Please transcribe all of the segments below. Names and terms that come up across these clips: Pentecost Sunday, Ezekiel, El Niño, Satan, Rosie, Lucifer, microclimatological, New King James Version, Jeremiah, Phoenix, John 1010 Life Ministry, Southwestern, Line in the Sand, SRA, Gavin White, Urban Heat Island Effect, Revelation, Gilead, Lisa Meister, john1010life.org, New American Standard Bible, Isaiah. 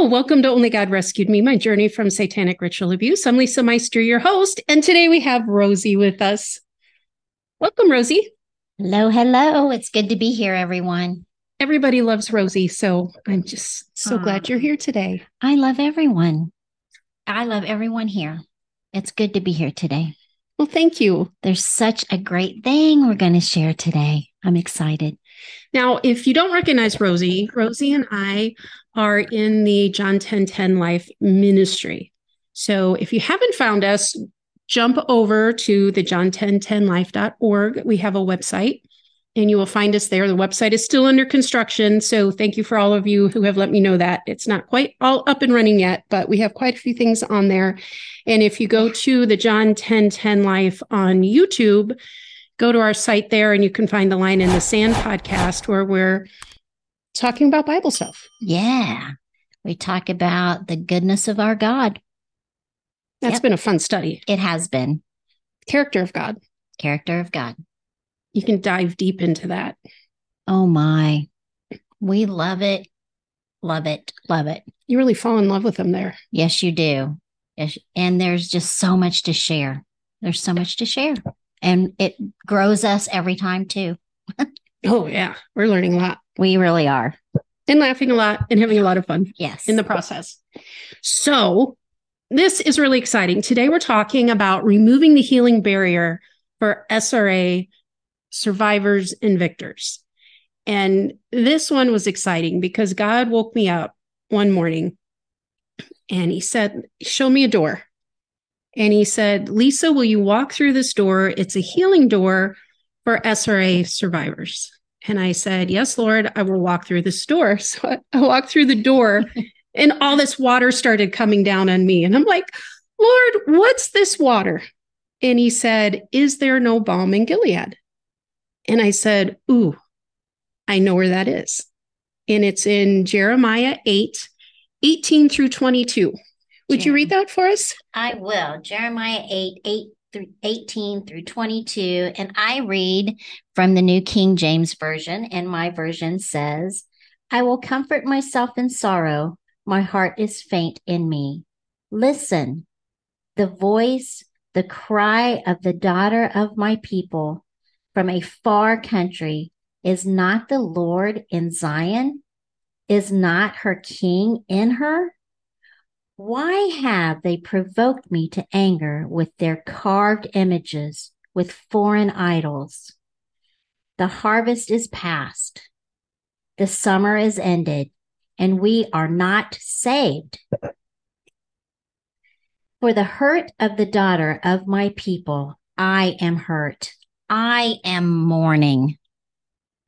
Hello, welcome to Only God Rescued Me, my journey from satanic ritual abuse. I'm Lisa Meister, your host, and today we have Rosie with us. Welcome, Rosie. Hello, hello. It's good to be here, everyone. Everybody loves Rosie, so I'm just so glad you're here today. I love everyone. I love everyone here. It's good to be here today. Well, thank you. There's such a great thing we're going to share today. I'm excited. Now, if you don't recognize Rosie, Rosie and I are in the John 1010 Life Ministry. So if you haven't found us, jump over to the john1010life.org. We have a website and you will find us there. The website is still under construction. So thank you for all of you who have let me know that. It's not quite all up and running yet, but we have quite a few things on there. And if you go to the John 1010 Life on YouTube, go to our site there and you can find the Line in the Sand podcast where we're talking about Bible stuff. Yeah. We talk about the goodness of our God. That's been a fun study. It has been. Character of God. Character of God. You can dive deep into that. Oh my. We love it. Love it. Love it. You really fall in love with them there. Yes, you do. Yes. And there's just so much to share. There's so much to share. And it grows us every time, too. Oh, yeah. We're learning a lot. We really are. And laughing a lot and having a lot of fun. Yes. In the process. So this is really exciting. Today, we're talking about removing the healing barrier for SRA survivors and victors. And this one was exciting because God woke me up one morning and he said, show me a door. And he said, Lisa, will you walk through this door? It's a healing door for SRA survivors. And I said, yes, Lord, I will walk through this door. So I walked through the door and all this water started coming down on me. And I'm like, Lord, what's this water? And he said, is there no balm in Gilead? And I said, ooh, I know where that is. And it's in Jeremiah 8, 18 through 22. Would you read that for us? I will. Jeremiah 18 through 22. And I read from the New King James Version. And my version says, I will comfort myself in sorrow. My heart is faint in me. Listen, the voice, the cry of the daughter of my people from a far country. Is not the Lord in Zion? Is not her king in her? Why have they provoked me to anger with their carved images, with foreign idols? The harvest is past, the summer is ended, and we are not saved. For the hurt of the daughter of my people, I am hurt. I am mourning.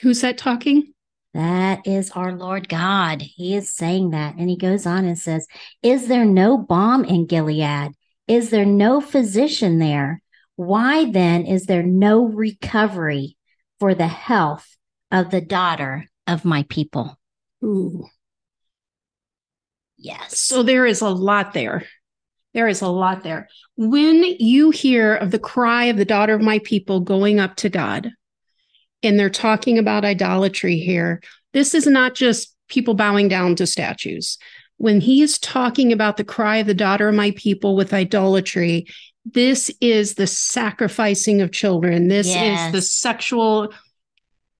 Who's that talking? That is our Lord God. He is saying that. And he goes on and says, is there no balm in Gilead? Is there no physician there? Why then is there no recovery for the health of the daughter of my people? Ooh. Yes. So there is a lot there. There is a lot there. When you hear of the cry of the daughter of my people going up to God, and they're talking about idolatry here. This is not just people bowing down to statues. When he is talking about the cry of the daughter of my people with idolatry, this is the sacrificing of children. This is the sexual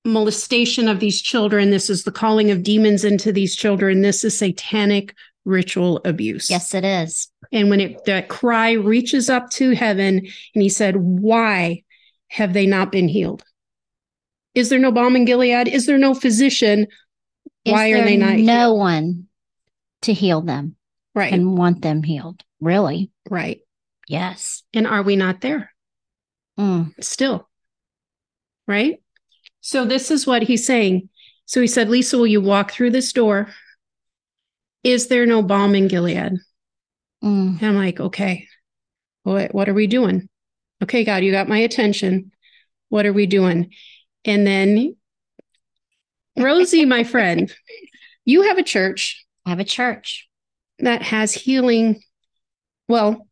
molestation of these children. This is the calling of demons into these children. This is satanic ritual abuse. Yes, it is. And when that cry reaches up to heaven, and he said, why have they not been healed? Is there no balm in Gilead? Is there no physician? Why are they not healed? No one to heal them, right? And want them healed, really, right? Yes. And are we not there still, right? So this is what he's saying. So he said, Lisa, will you walk through this door? Is there no balm in Gilead? And I'm like, okay, what are we doing? Okay, God, you got my attention. What are we doing? And then, Rosie, my friend, you have a church. I have a church. That has healing. Well,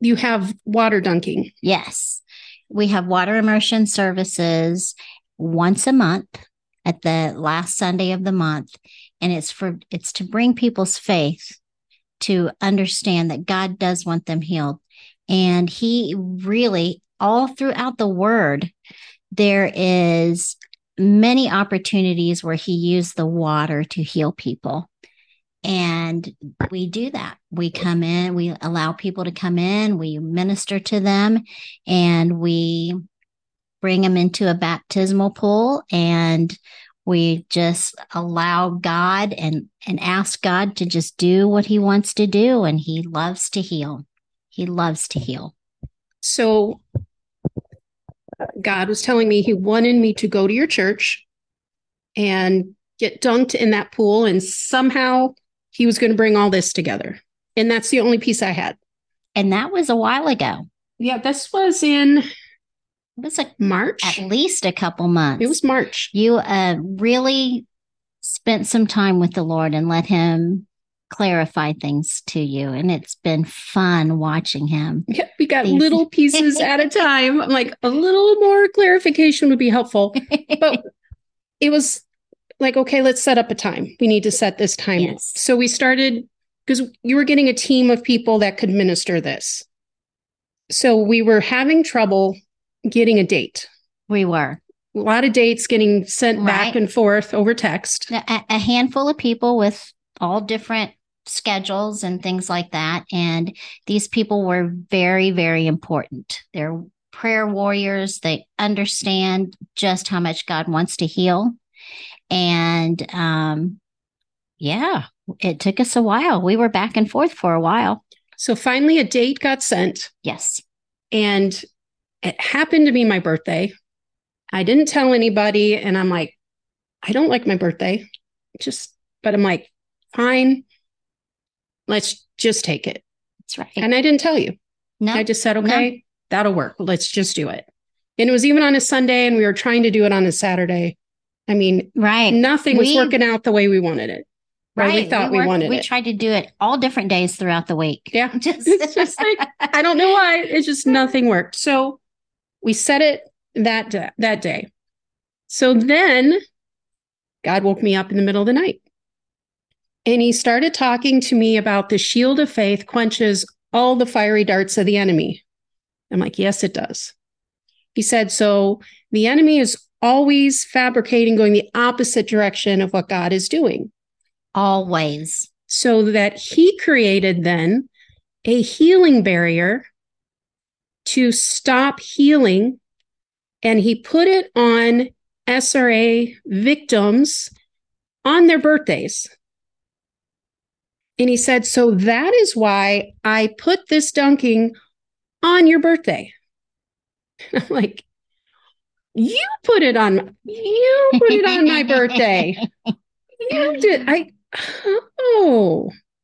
you have water dunking. Yes. We have water immersion services once a month at the last Sunday of the month. And it's to bring people's faith to understand that God does want them healed. And he really, all throughout the word, there is many opportunities where he used the water to heal people. And we do that. We come in, we allow people to come in, we minister to them, and we bring them into a baptismal pool, and we just allow God and ask God to just do what he wants to do. And he loves to heal. He loves to heal. So God was telling me he wanted me to go to your church and get dunked in that pool, and somehow he was going to bring all this together. And that's the only piece I had. And that was a while ago. Yeah, this was in, it was like March. At least a couple months. It was March. You really spent some time with the Lord and let him clarify things to you. And it's been fun watching him. Yeah, we got little pieces at a time. I'm like, a little more clarification would be helpful. But it was like, okay, let's set up a time. We need to set this time. Yes. So we started, because you were getting a team of people that could minister this. So we were having trouble getting a date. We were. A lot of dates getting sent back and forth over text. A handful of people with all different schedules and things like that. And these people were very, very important. They're prayer warriors. They understand just how much God wants to heal. And it took us a while. We were back and forth for a while. So finally a date got sent. Yes. And it happened to be my birthday. I didn't tell anybody. And I'm like, I don't like my birthday. But I'm like, fine, let's just take it. That's right. And I didn't tell you. No. I just said, okay, that'll work. Let's just do it. And it was even on a Sunday, and we were trying to do it on a Saturday. I mean, nothing was working out the way we wanted it. Right. We thought we wanted it. We tried to do it all different days throughout the week. Yeah. It's just like, I don't know why. It's just nothing worked. So we set it that day. So then God woke me up in the middle of the night. And he started talking to me about the shield of faith quenches all the fiery darts of the enemy. I'm like, yes, it does. He said, so the enemy is always fabricating, going the opposite direction of what God is doing. Always. So that he created then a healing barrier to stop healing. And he put it on SRA victims on their birthdays. And he said, so that is why I put this dunking on your birthday. And I'm like, you put it on my birthday. You did.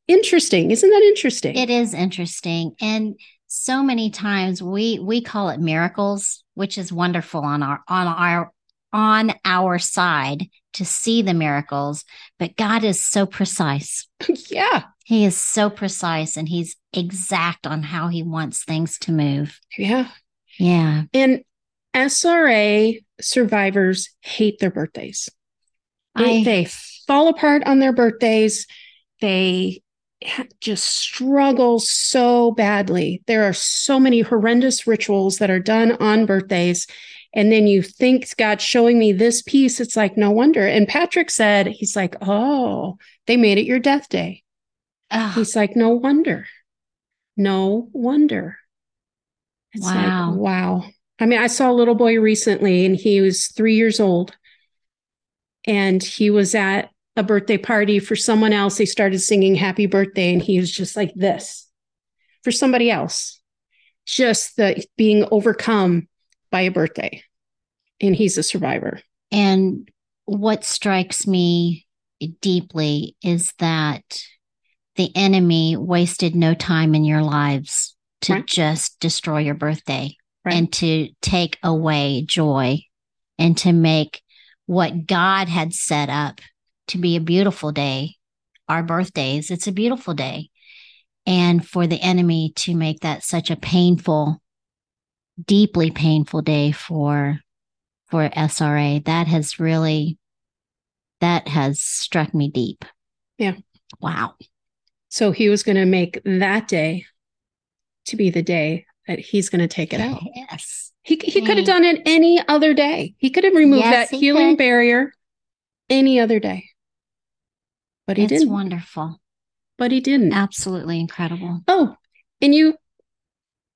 Interesting. Isn't that interesting? It is interesting. And so many times we call it miracles, which is wonderful on our side to see the miracles, but God is so precise. Yeah. He is so precise, and he's exact on how he wants things to move. Yeah. Yeah. And SRA survivors hate their birthdays. They fall apart on their birthdays. They just struggle so badly. There are so many horrendous rituals that are done on birthdays. And then you think God's showing me this piece. It's like, no wonder. And Patrick said, he's like, oh, they made it your death day. Ugh. He's like, no wonder. No wonder. It's wow. Like, wow. I mean, I saw a little boy recently, and he was 3 years old, and he was at a birthday party for someone else. They started singing happy birthday, and he was just like this for somebody else, just the being overcome by a birthday. And he's a survivor. And what strikes me deeply is that the enemy wasted no time in your lives to just destroy your birthday and to take away joy and to make what God had set up to be a beautiful day, our birthdays, it's a beautiful day. And for the enemy to make that such a painful, deeply painful day for SRA, that has really that has struck me deep. Yeah. Wow. So he was going to make that day to be the day that he's going to take it out. Yes. He could have done it any other day. He could have removed that healing barrier any other day. But he didn't. It's wonderful. But he didn't. Absolutely incredible. Oh, and you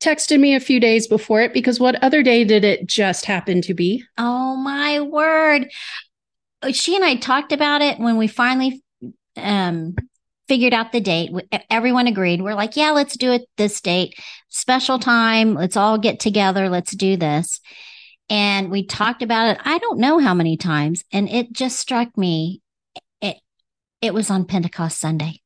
texted me a few days before it, because what other day did it just happen to be? Oh, my word. She and I talked about it when we finally figured out the date. Everyone agreed. We're like, yeah, let's do it this date. Special time. Let's all get together. Let's do this. And we talked about it. I don't know how many times. And it just struck me. It was on Pentecost Sunday.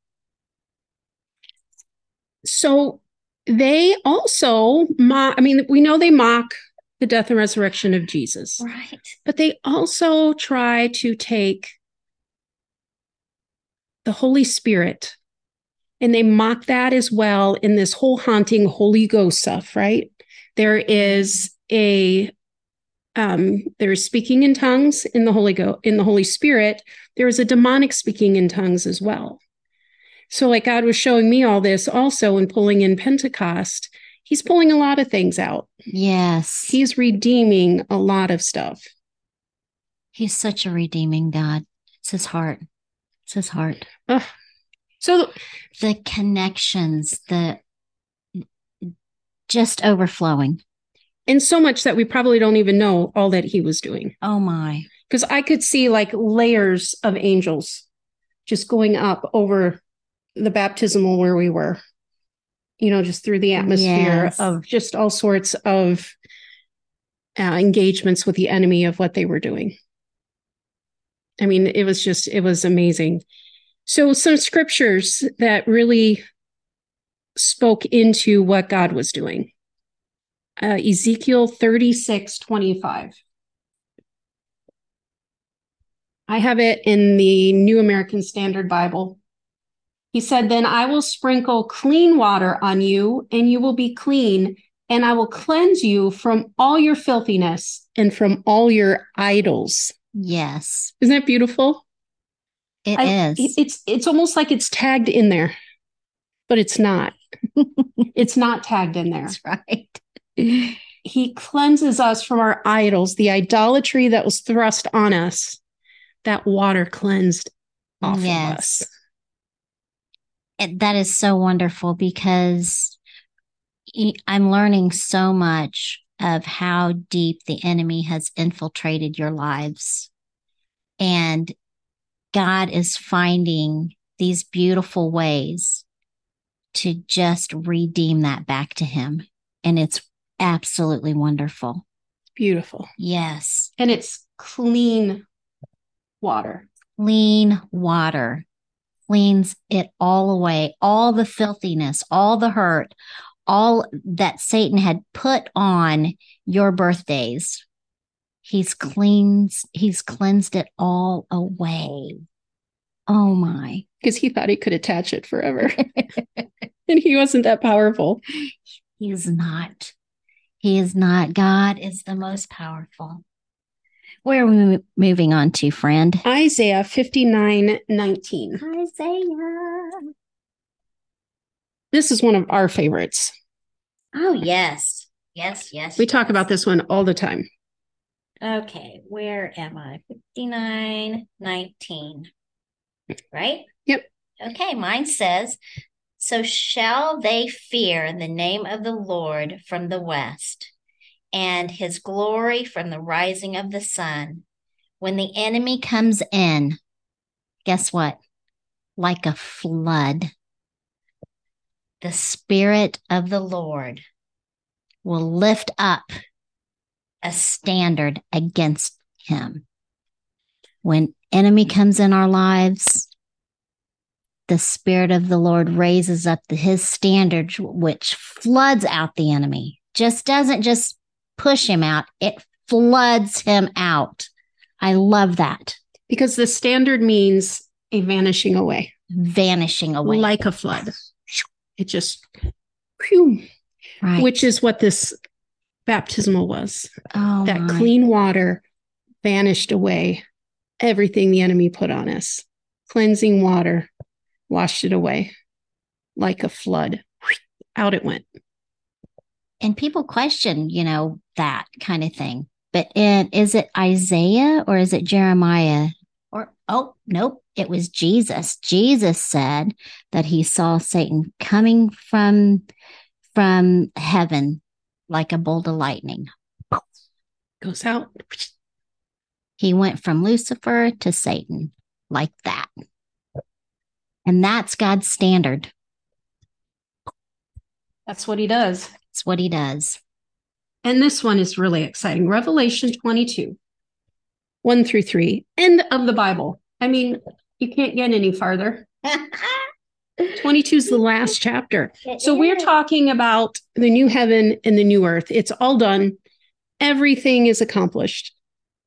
So they also mock. I mean, we know they mock the death and resurrection of Jesus. Right. But they also try to take the Holy Spirit, and they mock that as well in this whole haunting Holy Ghost stuff, right? There is a there's speaking in tongues in the Holy Ghost, in the Holy Spirit. There is a demonic speaking in tongues as well. So like God was showing me all this also and pulling in Pentecost, he's pulling a lot of things out. Yes. He's redeeming a lot of stuff. He's such a redeeming God. It's his heart. It's his heart. Ugh. So the connections, the just overflowing. And so much that we probably don't even know all that he was doing. Oh, my. Because I could see like layers of angels just going up over the baptismal where we were, you know, just through the atmosphere of just all sorts of engagements with the enemy of what they were doing. I mean, it was amazing. So some scriptures that really spoke into what God was doing. Ezekiel 36:25. I have it in the New American Standard Bible. He said, "Then I will sprinkle clean water on you, and you will be clean, and I will cleanse you from all your filthiness and from all your idols." Yes. Isn't that beautiful? It is. It's almost like it's tagged in there, but it's not. It's not tagged in there. That's right. He cleanses us from our idols, the idolatry that was thrust on us, that water cleansed off of us. That is so wonderful, because I'm learning so much of how deep the enemy has infiltrated your lives. And God is finding these beautiful ways to just redeem that back to him. And it's absolutely wonderful. Beautiful. Yes. And it's clean water. Clean water. Cleans it all away, all the filthiness, all the hurt, all that Satan had put on your birthdays. He's cleansed it all away. Oh my. Because he thought he could attach it forever. And he wasn't that powerful. He is not. God is the most powerful. Where are we moving on to, friend? Isaiah 59:19. Isaiah. This is one of our favorites. Oh, yes. Yes, yes. We talk about this one all the time. Okay. Where am I? 59:19. Right? Yep. Okay. Mine says, "So shall they fear the name of the Lord from the west, and his glory from the rising of the sun." When the enemy comes in, guess what? Like a flood, the Spirit of the Lord will lift up a standard against him. When enemy comes in our lives, the Spirit of the Lord raises up his standard, which floods out the enemy. Just doesn't just push him out. It floods him out. I love that. Because the standard means a vanishing away. Vanishing away. Like a flood. It just, whew, right. Which is what this baptismal was. Oh, that my. Clean water vanished away everything the enemy put on us. Cleansing water washed it away like a flood. Out it went. And people question, you know, that kind of thing. But is it Isaiah or is it Jeremiah? Or, oh, nope, it was Jesus. Jesus said that he saw Satan coming from heaven like a bolt of lightning. Goes out. He went from Lucifer to Satan like that. And that's God's standard. That's what he does. That's what he does. And this one is really exciting. Revelation 22, 1-3, end of the Bible. I mean, you can't get any farther. 22 is the last chapter. So we're talking about the new heaven and the new earth. It's all done. Everything is accomplished.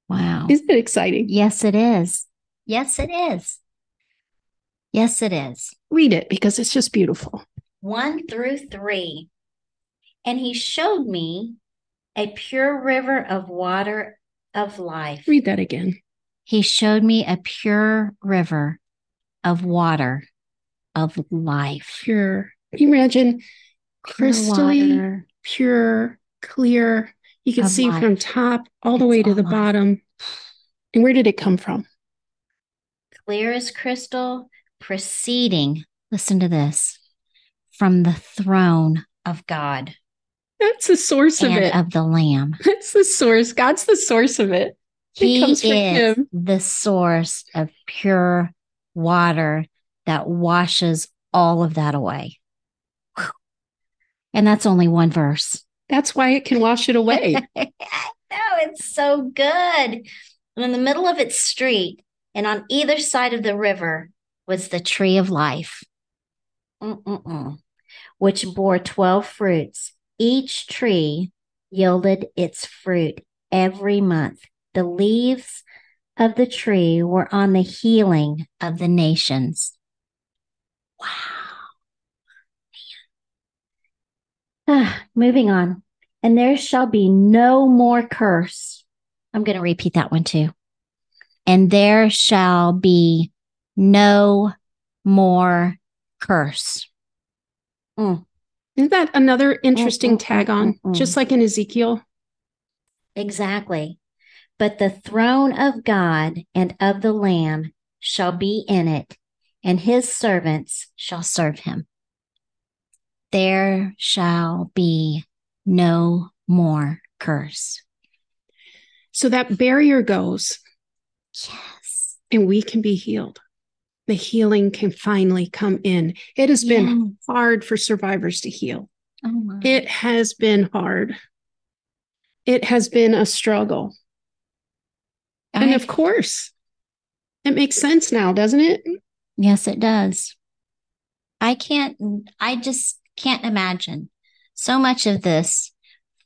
Wow. Isn't it exciting? Yes, it is. Yes, it is. Yes, it is. Read it because it's just beautiful. 1-3. And he showed me a pure river of water of life. Read that again. He showed me a pure river of water of life. Pure. Can you imagine crystalline, pure, clear. You can see life from top all the way to the bottom. And where did it come from? Clear as crystal, proceeding, listen to this, from the throne of God. That's the source of it. And of the Lamb. That's the source. God's the source of it. He is the source of pure water that washes all of that away. And that's only one verse. That's why it can wash it away. No, it's so good. And in the middle of its street and on either side of the river was the tree of life, which bore 12 fruits. Each tree yielded its fruit every month. The leaves of the tree were on the healing of the nations. Wow. Moving on. And there shall be no more curse. I'm going to repeat that one too. And there shall be no more curse. Isn't that another interesting tag on? Just like in Ezekiel. Exactly. But the throne of God and of the Lamb shall be in it, and his servants shall serve him. There shall be no more curse. So that barrier goes. Yes. And we can be healed. The healing can finally come in. It has been hard for survivors to heal. Oh, wow. It has been hard. It has been a struggle. And of course, it makes sense now, doesn't it? Yes, it does. I just can't imagine. So much of this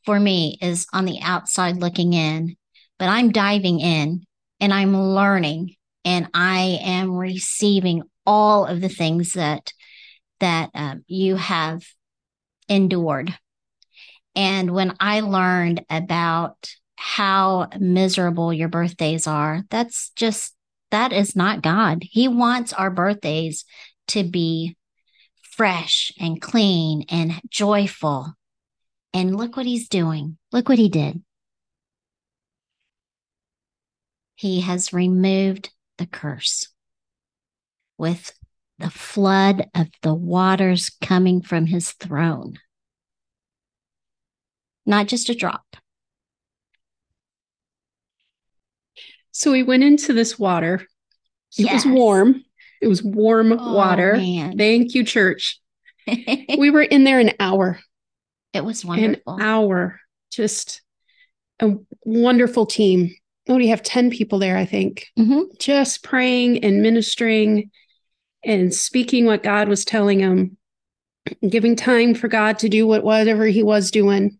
for me is on the outside looking in, but I'm diving in and I'm learning and I am receiving all of the things that you have endured. And when I learned about how miserable your birthdays are, that is not God. He wants our birthdays to be fresh and clean and joyful. And look what he's doing. Look what he did. He has removed the curse with the flood of the waters coming from his throne. Not just a drop. So we went into this water. It was warm. It was warm water. Man. Thank you, church. We were in there an hour. It was wonderful. An hour. Just a wonderful team. Oh, we have 10 people there, I think. Mm-hmm. Just praying and ministering and speaking what God was telling them, giving time for God to do whatever he was doing.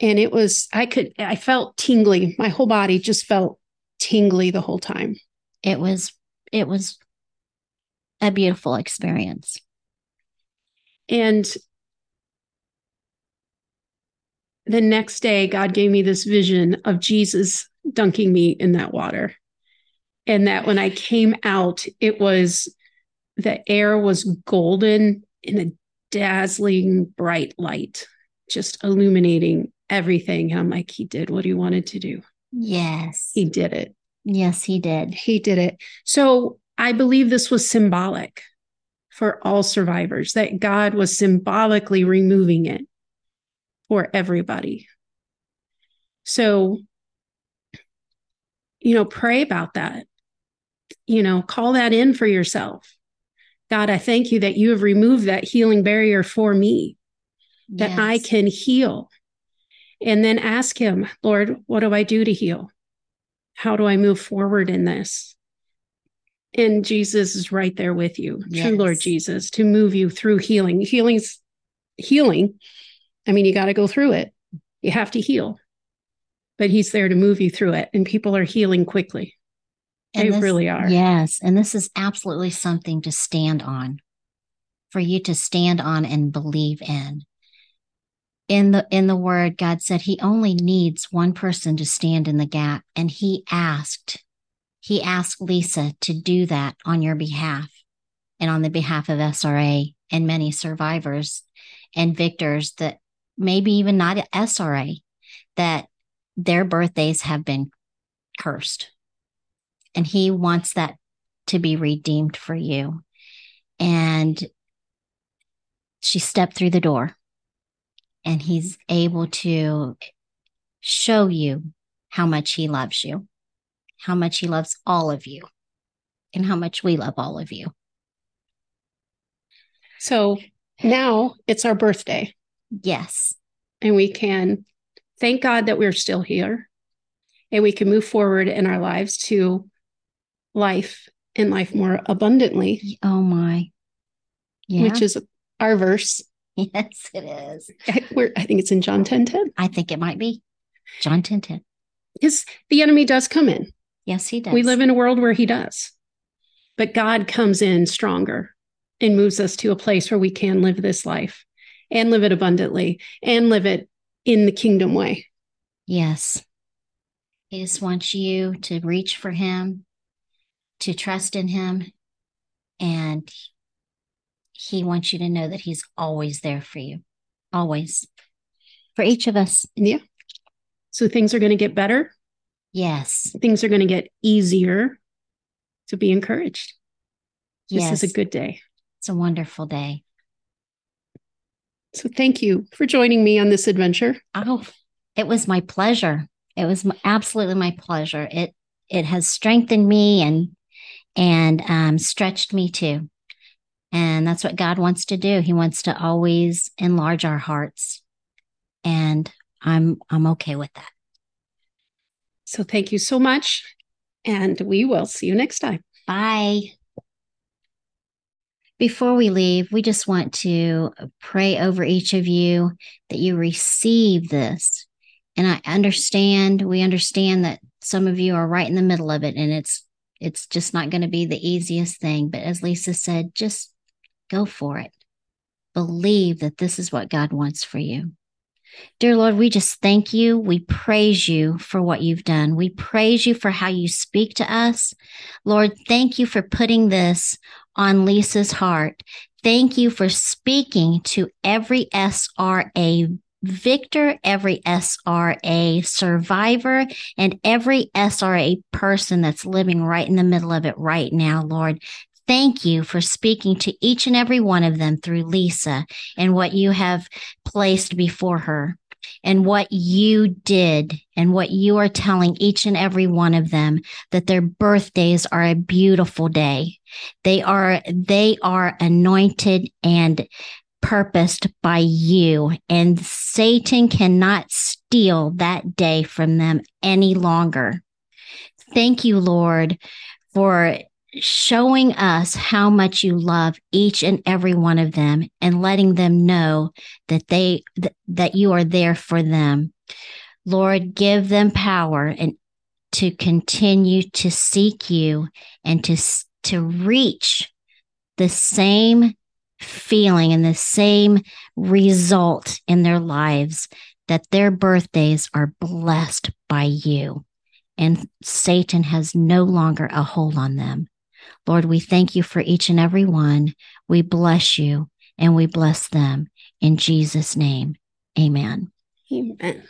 And it was, I felt tingly. My whole body just felt tingly the whole time. It was a beautiful experience. And the next day, God gave me this vision of Jesus dunking me in that water. And that when I came out, it was, the air was golden in a dazzling bright light, just illuminating everything. And I'm like, he did what he wanted to do. Yes. He did it. Yes, he did. He did it. So I believe this was symbolic for all survivors, that God was symbolically removing it for everybody. So, you know, pray about that. You know, call that in for yourself. God, I thank you that you have removed that healing barrier for me, that yes. I can heal. And then ask him, Lord, what do I do to heal? How do I move forward in this? And Jesus is right there with you, yes. True Lord Jesus, to move you through healing. Healing's healing. I mean, you got to go through it. You have to heal. But he's there to move you through it. And people are healing quickly. They really are. Yes. And this is absolutely something to stand on, for you to stand on and believe in. In the word, God said he only needs one person to stand in the gap. And he asked Lisa to do that on your behalf and on the behalf of SRA and many survivors and victors that maybe even not at SRA, that their birthdays have been cursed. And he wants that to be redeemed for you. And she stepped through the door. And he's able to show you how much he loves you, how much he loves all of you, and how much we love all of you. So now it's our birthday. Yes. And we can thank God that we're still here and we can move forward in our lives to life and life more abundantly. Oh, my. Yeah. Which is our verse. Yes, it is. I think it's in John 10:10. I think it might be John 10:10. The enemy does come in. Yes, he does. We live in a world where he does. But God comes in stronger and moves us to a place where we can live this life and live it abundantly and live it in the kingdom way. Yes. He just wants you to reach for him, to trust in him, and he wants you to know that he's always there for you, always, for each of us. Yeah. So things are going to get better. Yes. Things are going to get easier. So be encouraged. Yes. This is a good day. It's a wonderful day. So thank you for joining me on this adventure. Oh, it was my pleasure. It was absolutely my pleasure. It has strengthened me and stretched me too. And that's what God wants to do. He wants to always enlarge our hearts. And I'm okay with that. So thank you so much. And we will see you next time. Bye. Before we leave, we just want to pray over each of you that you receive this. And we understand that some of you are right in the middle of it. And it's just not going to be the easiest thing. But as Lisa said, just go for it. Believe that this is what God wants for you. Dear Lord, we just thank you. We praise you for what you've done. We praise you for how you speak to us. Lord, thank you for putting this on Lisa's heart. Thank you for speaking to every SRA victor, every SRA survivor, and every SRA person that's living right in the middle of it right now, Lord. Thank you for speaking to each and every one of them through Lisa and what you have placed before her and what you did and what you are telling each and every one of them, that their birthdays are a beautiful day. They are anointed and purposed by you, and Satan cannot steal that day from them any longer. Thank you, Lord, for showing us how much you love each and every one of them and letting them know that that you are there for them. Lord, give them power and to continue to seek you and to reach the same feeling and the same result in their lives, that their birthdays are blessed by you. and Satan has no longer a hold on them. Lord, we thank you for each and every one. We bless you and we bless them. In Jesus' name, amen. Amen.